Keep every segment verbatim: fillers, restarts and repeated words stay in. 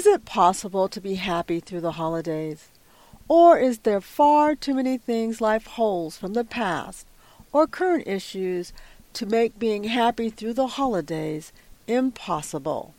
Is it possible to be happy through the holidays? Or is there far too many things life holds from the past or current issues to make being happy through the holidays impossible?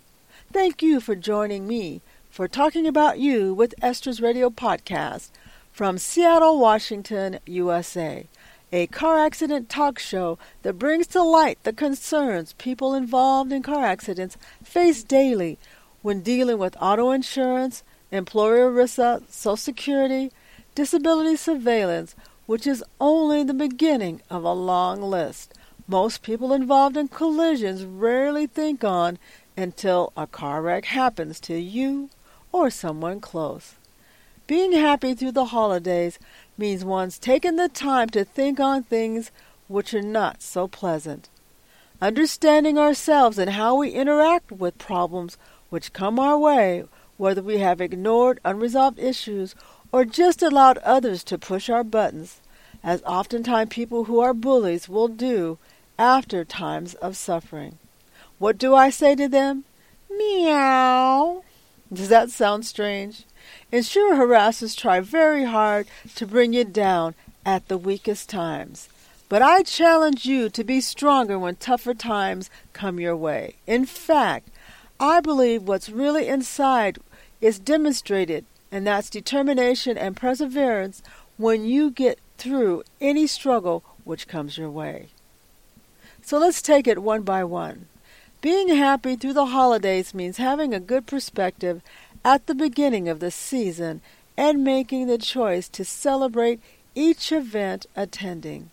Thank you for joining me for Talking About You with Esther's Radio Podcast from Seattle, Washington, U S A, a car accident talk show that brings to light the concerns people involved in car accidents face daily when dealing with auto insurance, employer ERISA, Social Security, disability surveillance, which is only the beginning of a long list most people involved in collisions rarely think on until a car wreck happens to you or someone close. Being happy through the holidays means one's taking the time to think on things which are not so pleasant. Understanding ourselves and how we interact with problems which come our way, whether we have ignored unresolved issues or just allowed others to push our buttons, as oftentimes people who are bullies will do after times of suffering. What do I say to them? Meow. Does that sound strange? Insurer harassers try very hard to bring you down at the weakest times. But I challenge you to be stronger when tougher times come your way. In fact, I believe what's really inside is demonstrated, and that's determination and perseverance when you get through any struggle which comes your way. So let's take it one by one. Being happy through the holidays means having a good perspective at the beginning of the season and making the choice to celebrate each event attending.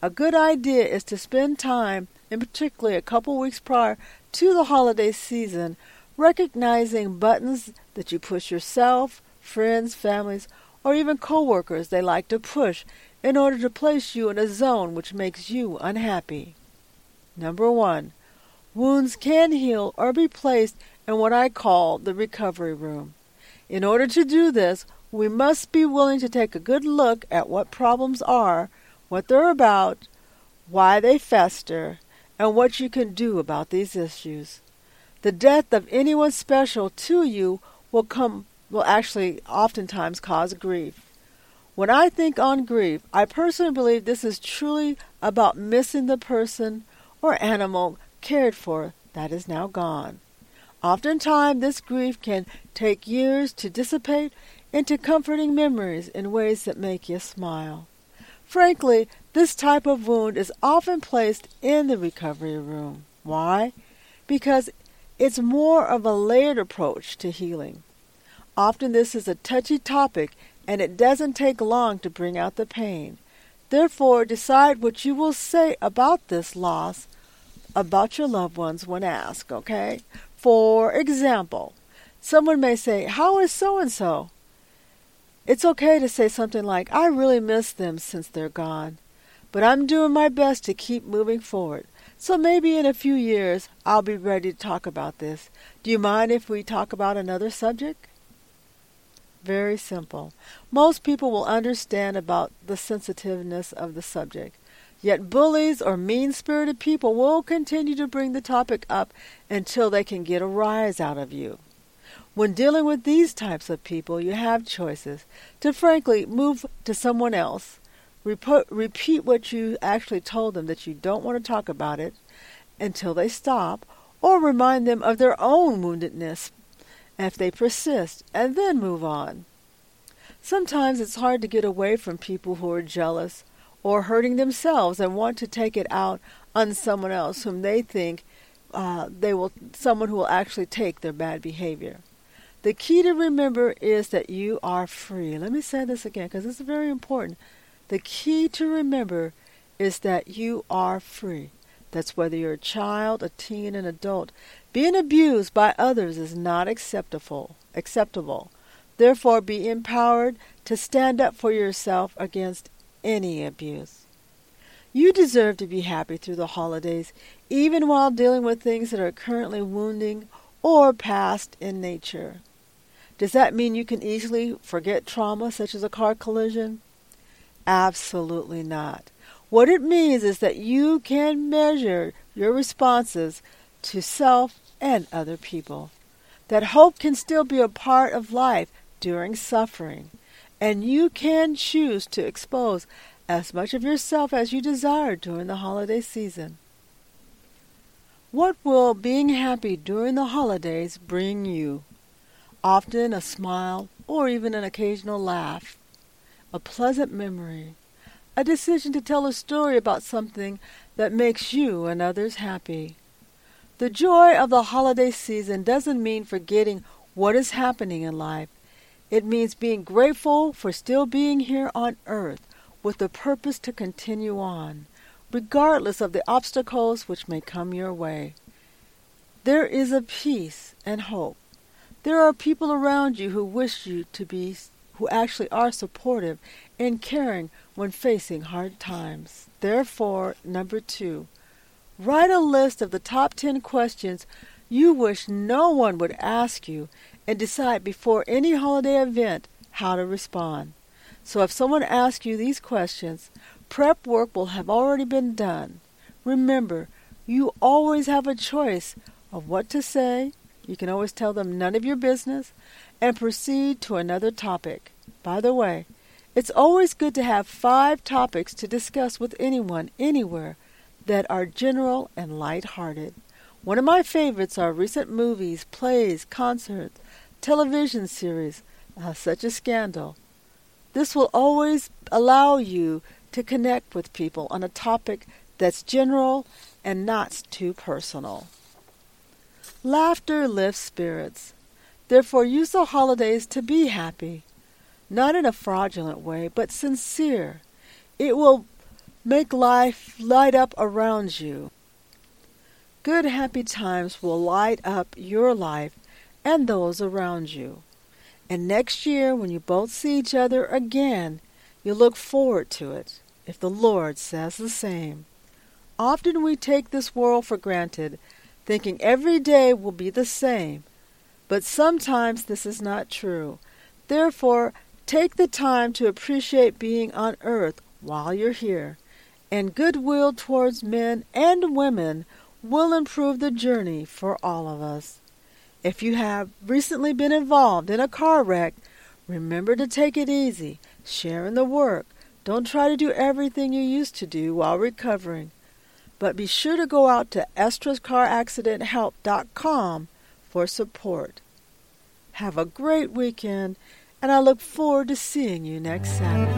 A good idea is to spend time, and particularly a couple weeks prior to the holiday season, recognizing buttons that you push yourself, friends, families, or even coworkers they like to push in order to place you in a zone which makes you unhappy. Number one. Wounds can heal or be placed in what I call the recovery room. In order to do this, we must be willing to take a good look at what problems are, what they're about, why they fester, and what you can do about these issues. The death of anyone special to you will come, will actually oftentimes cause grief. When I think on grief, I personally believe this is truly about missing the person or animal cared for that is now gone. Oftentimes, this grief can take years to dissipate into comforting memories in ways that make you smile. Frankly, this type of wound is often placed in the recovery room. Why? Because it's more of a layered approach to healing. Often this is a touchy topic and it doesn't take long to bring out the pain. Therefore, decide what you will say about this loss about your loved ones when asked, okay? For example, someone may say, "How is so-and-so?" It's okay to say something like, "I really miss them since they're gone, but I'm doing my best to keep moving forward. So maybe in a few years, I'll be ready to talk about this. Do you mind if we talk about another subject?" Very simple. Most people will understand about the sensitiveness of the subject. Yet bullies or mean-spirited people will continue to bring the topic up until they can get a rise out of you. When dealing with these types of people, you have choices to frankly move to someone else, rep- repeat what you actually told them that you don't want to talk about it until they stop, or remind them of their own woundedness if they persist, and then move on. Sometimes it's hard to get away from people who are jealous or hurting themselves and want to take it out on someone else whom they think uh, they will, someone who will actually take their bad behavior. The key to remember is that you are free. Let me say this again because it's very important. The key to remember is that you are free. That's whether you're a child, a teen, an adult. Being abused by others is not acceptable. acceptable. Therefore, be empowered to stand up for yourself against any abuse. You deserve to be happy through the holidays, even while dealing with things that are currently wounding or past in nature. Does that mean you can easily forget trauma such as a car collision? Absolutely not. What it means is that you can measure your responses to self and other people. that hope can still be a part of life during suffering, and you can choose to expose as much of yourself as you desire during the holiday season. What will being happy during the holidays bring you? Often a smile or even an occasional laugh, a pleasant memory, a decision to tell a story about something that makes you and others happy. The joy of the holiday season doesn't mean forgetting what is happening in life. It means being grateful for still being here on earth with the purpose to continue on, regardless of the obstacles which may come your way. There is a peace and hope. There are people around you who wish you to be, who actually are supportive and caring when facing hard times. Therefore, number two, write a list of the top ten questions you wish no one would ask you and decide before any holiday event how to respond. So if someone asks you these questions, prep work will have already been done. Remember, you always have a choice of what to say. You can always tell them none of your business and proceed to another topic. By the way, it's always good to have five topics to discuss with anyone, anywhere, that are general and lighthearted. One of my favorites are recent movies, plays, concerts, television series, uh, such as Scandal. This will always allow you to connect with people on a topic that's general and not too personal. Laughter lifts spirits. Therefore, use the holidays to be happy, not in a fraudulent way, but sincere. It will make life light up around you. Good, happy times will light up your life and those around you. And next year, when you both see each other again, you'll look forward to it, if the Lord says the same. Often we take this world for granted, thinking every day will be the same. But sometimes this is not true. Therefore, take the time to appreciate being on earth while you're here. And goodwill towards men and women will improve the journey for all of us. If you have recently been involved in a car wreck, remember to take it easy, share in the work. Don't try to do everything you used to do while recovering. But be sure to go out to estrus car accident help dot com for support. Have a great weekend, and I look forward to seeing you next Saturday.